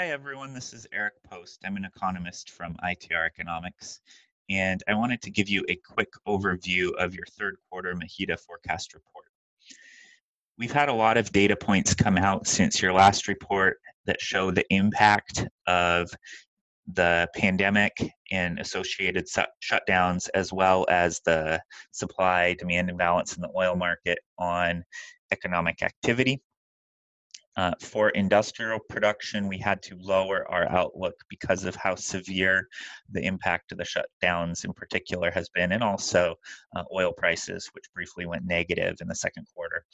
Hi everyone, this is Eric Post. I'm an economist from ITR Economics, and I wanted to give you a quick overview of your third quarter Mahita forecast report. We've had a lot of data points come out since your last report that show the impact of the pandemic and associated shutdowns, as well as the supply-demand imbalance in the oil market on economic activity. For industrial production, we had to lower our outlook because of how severe the impact of the shutdowns in particular has been, and also oil prices, which briefly went negative in the second quarter,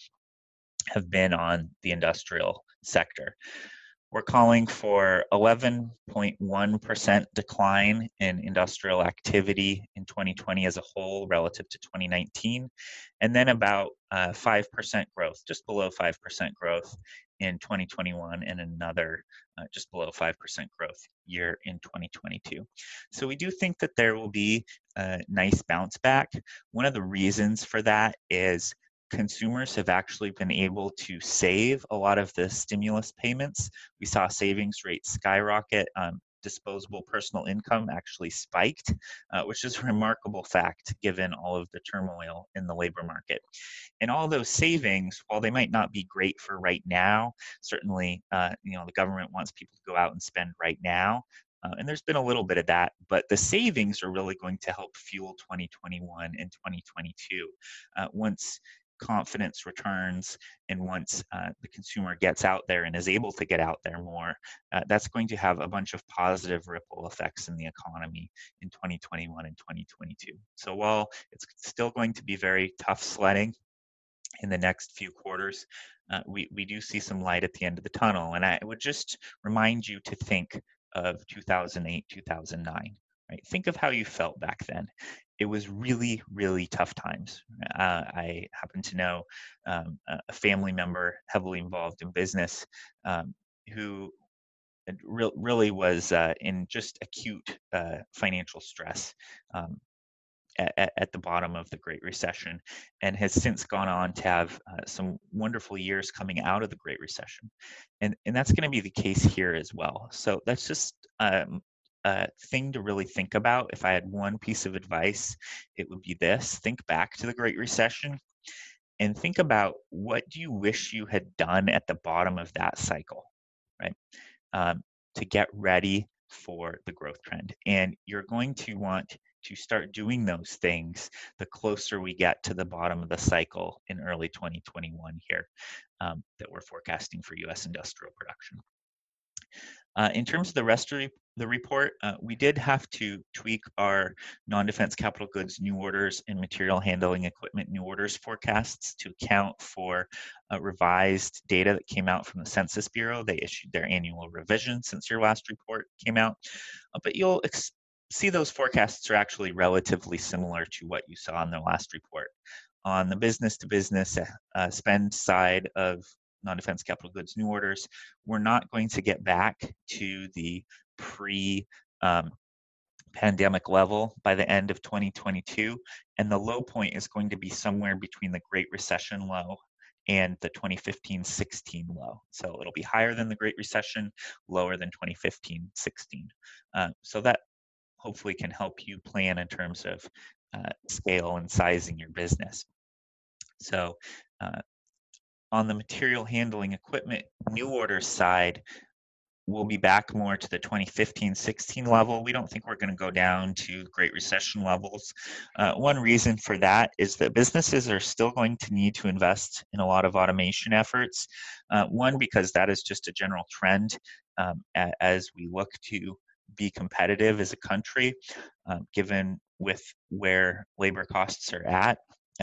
have been on the industrial sector. We're calling for 11.1% decline in industrial activity in 2020 as a whole relative to 2019, and then about 5% growth, just below 5% growth in 2021, and another just below 5% growth year in 2022. So we do think that there will be a nice bounce back. One of the reasons for that is consumers have actually been able to save a lot of the stimulus payments. We saw savings rates skyrocket. Disposable personal income actually spiked, which is a remarkable fact given all of the turmoil in the labor market. And all those savings, while they might not be great for right now, certainly the government wants people to go out and spend right now. And there's been a little bit of that, but the savings are really going to help fuel 2021 and 2022 once confidence returns, and once the consumer gets out there and is able to get out there more, that's going to have a bunch of positive ripple effects in the economy in 2021 and 2022. So while it's still going to be very tough sledding in the next few quarters, we do see some light at the end of the tunnel. And I would just remind you to think of 2008, 2009. Right? Think of how you felt back then. It was really, really tough times. I happen to know a family member heavily involved in business who really was in just acute financial stress at the bottom of the Great Recession, and has since gone on to have some wonderful years coming out of the Great Recession. And that's going to be the case here as well. So that's just thing to really think about. If I had one piece of advice, it would be this: think back to the Great Recession and think about, what do you wish you had done at the bottom of that cycle, right? To get ready for the growth trend. And you're going to want to start doing those things the closer we get to the bottom of the cycle in early 2021 here, that we're forecasting for US industrial production. In terms of the rest of the report, we did have to tweak our non-defense capital goods new orders and material handling equipment new orders forecasts to account for revised data that came out from the Census Bureau. They issued their annual revision since your last report came out, but you'll see those forecasts are actually relatively similar to what you saw in the last report. On the business-to-business spend side of non-defense capital goods new orders, we're not going to get back to the pre-pandemic level by the end of 2022. And the low point is going to be somewhere between the Great Recession low and the 2015-16 low. So it'll be higher than the Great Recession, lower than 2015-16. So that hopefully can help you plan in terms of scale and sizing your business. So on the material handling equipment new orders side, we'll be back more to the 2015-16 level. We don't think we're going to go down to Great Recession levels. One reason for that is that businesses are still going to need to invest in a lot of automation efforts. One, because that is just a general trend as we look to be competitive as a country, given with where labor costs are at,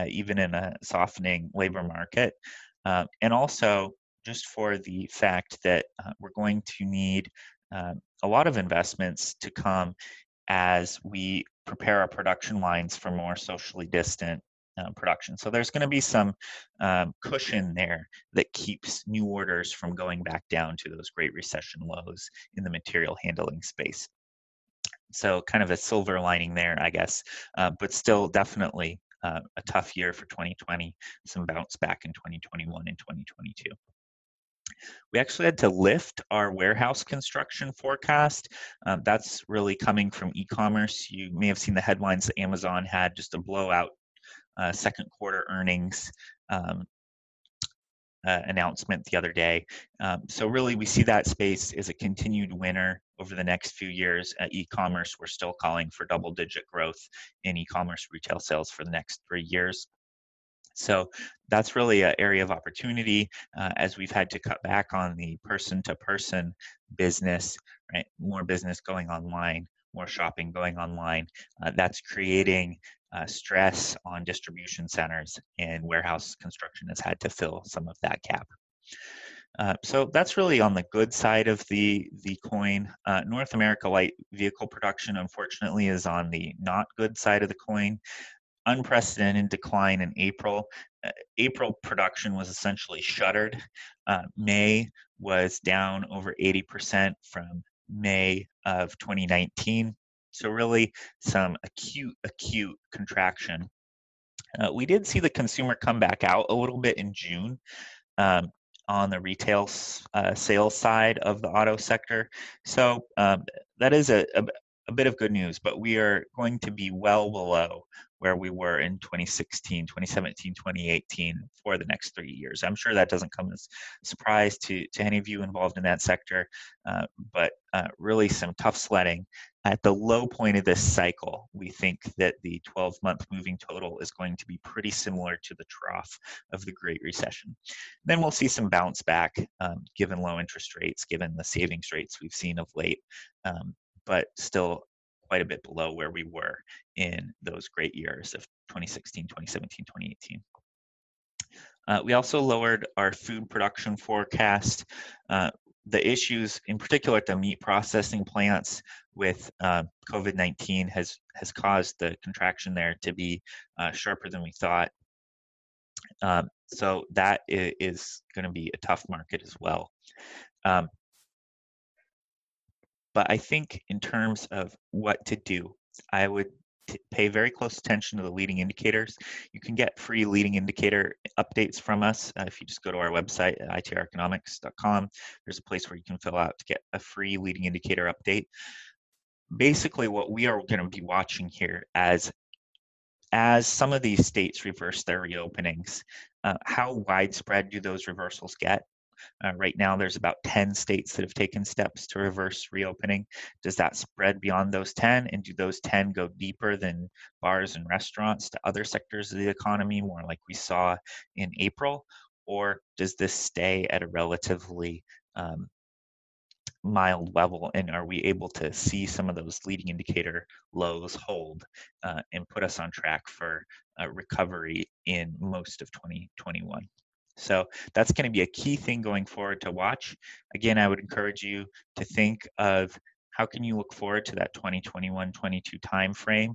even in a softening labor market. And also just for the fact that we're going to need a lot of investments to come as we prepare our production lines for more socially distant production. So there's going to be some cushion there that keeps new orders from going back down to those Great Recession lows in the material handling space. So kind of a silver lining there, I guess, but still definitely a tough year for 2020, some bounce back in 2021 and 2022. We actually had to lift our warehouse construction forecast. That's really coming from e-commerce. You may have seen the headlines that Amazon had just a blowout second quarter earnings announcement the other day. So really we see that space as a continued winner over the next few years. E-commerce, we're still calling for double-digit growth in e-commerce retail sales for the next 3 years. So that's really an area of opportunity as we've had to cut back on the person-to-person business, right? More business going online, more shopping going online. That's creating stress on distribution centers, and warehouse construction has had to fill some of that gap. So that's really on the good side of the coin. North America light vehicle production, unfortunately, is on the not good side of the coin. Unprecedented decline in April. April production was essentially shuttered. May was down over 80% from May of 2019. So really some acute contraction. We did see the consumer come back out a little bit in June on the retail sales side of the auto sector. So that is a bit of good news, but we are going to be well below where we were in 2016, 2017, 2018 for the next 3 years. I'm sure that doesn't come as a surprise to any of you involved in that sector, but really some tough sledding. At the low point of this cycle, we think that the 12-month moving total is going to be pretty similar to the trough of the Great Recession. Then we'll see some bounce back given low interest rates, given the savings rates we've seen of late, but still quite a bit below where we were in those great years of 2016, 2017, 2018. We also lowered our food production forecast. The issues, in particular at the meat processing plants with COVID-19, has caused the contraction there to be sharper than we thought. So that is going to be a tough market as well. But I think in terms of what to do, I would pay very close attention to the leading indicators. You can get free leading indicator updates from us if you just go to our website at itreconomics.com. There's a place where you can fill out to get a free leading indicator update. Basically, what we are going to be watching here as some of these states reverse their reopenings, how widespread do those reversals get? Right now, there's about 10 states that have taken steps to reverse reopening. Does that spread beyond those 10? And do those 10 go deeper than bars and restaurants to other sectors of the economy, more like we saw in April? Or does this stay at a relatively mild level? And are we able to see some of those leading indicator lows hold and put us on track for recovery in most of 2021? So that's going to be a key thing going forward to watch. Again, I would encourage you to think of how can you look forward to that 2021-22 timeframe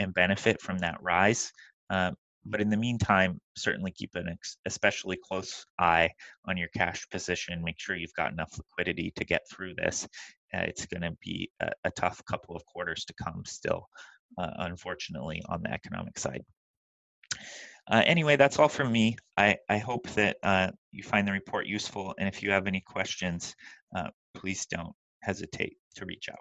and benefit from that rise. But in the meantime, certainly keep an especially close eye on your cash position. Make sure you've got enough liquidity to get through this. It's going to be a tough couple of quarters to come still, unfortunately, on the economic side. Anyway, that's all from me. I hope that you find the report useful, and if you have any questions, please don't hesitate to reach out.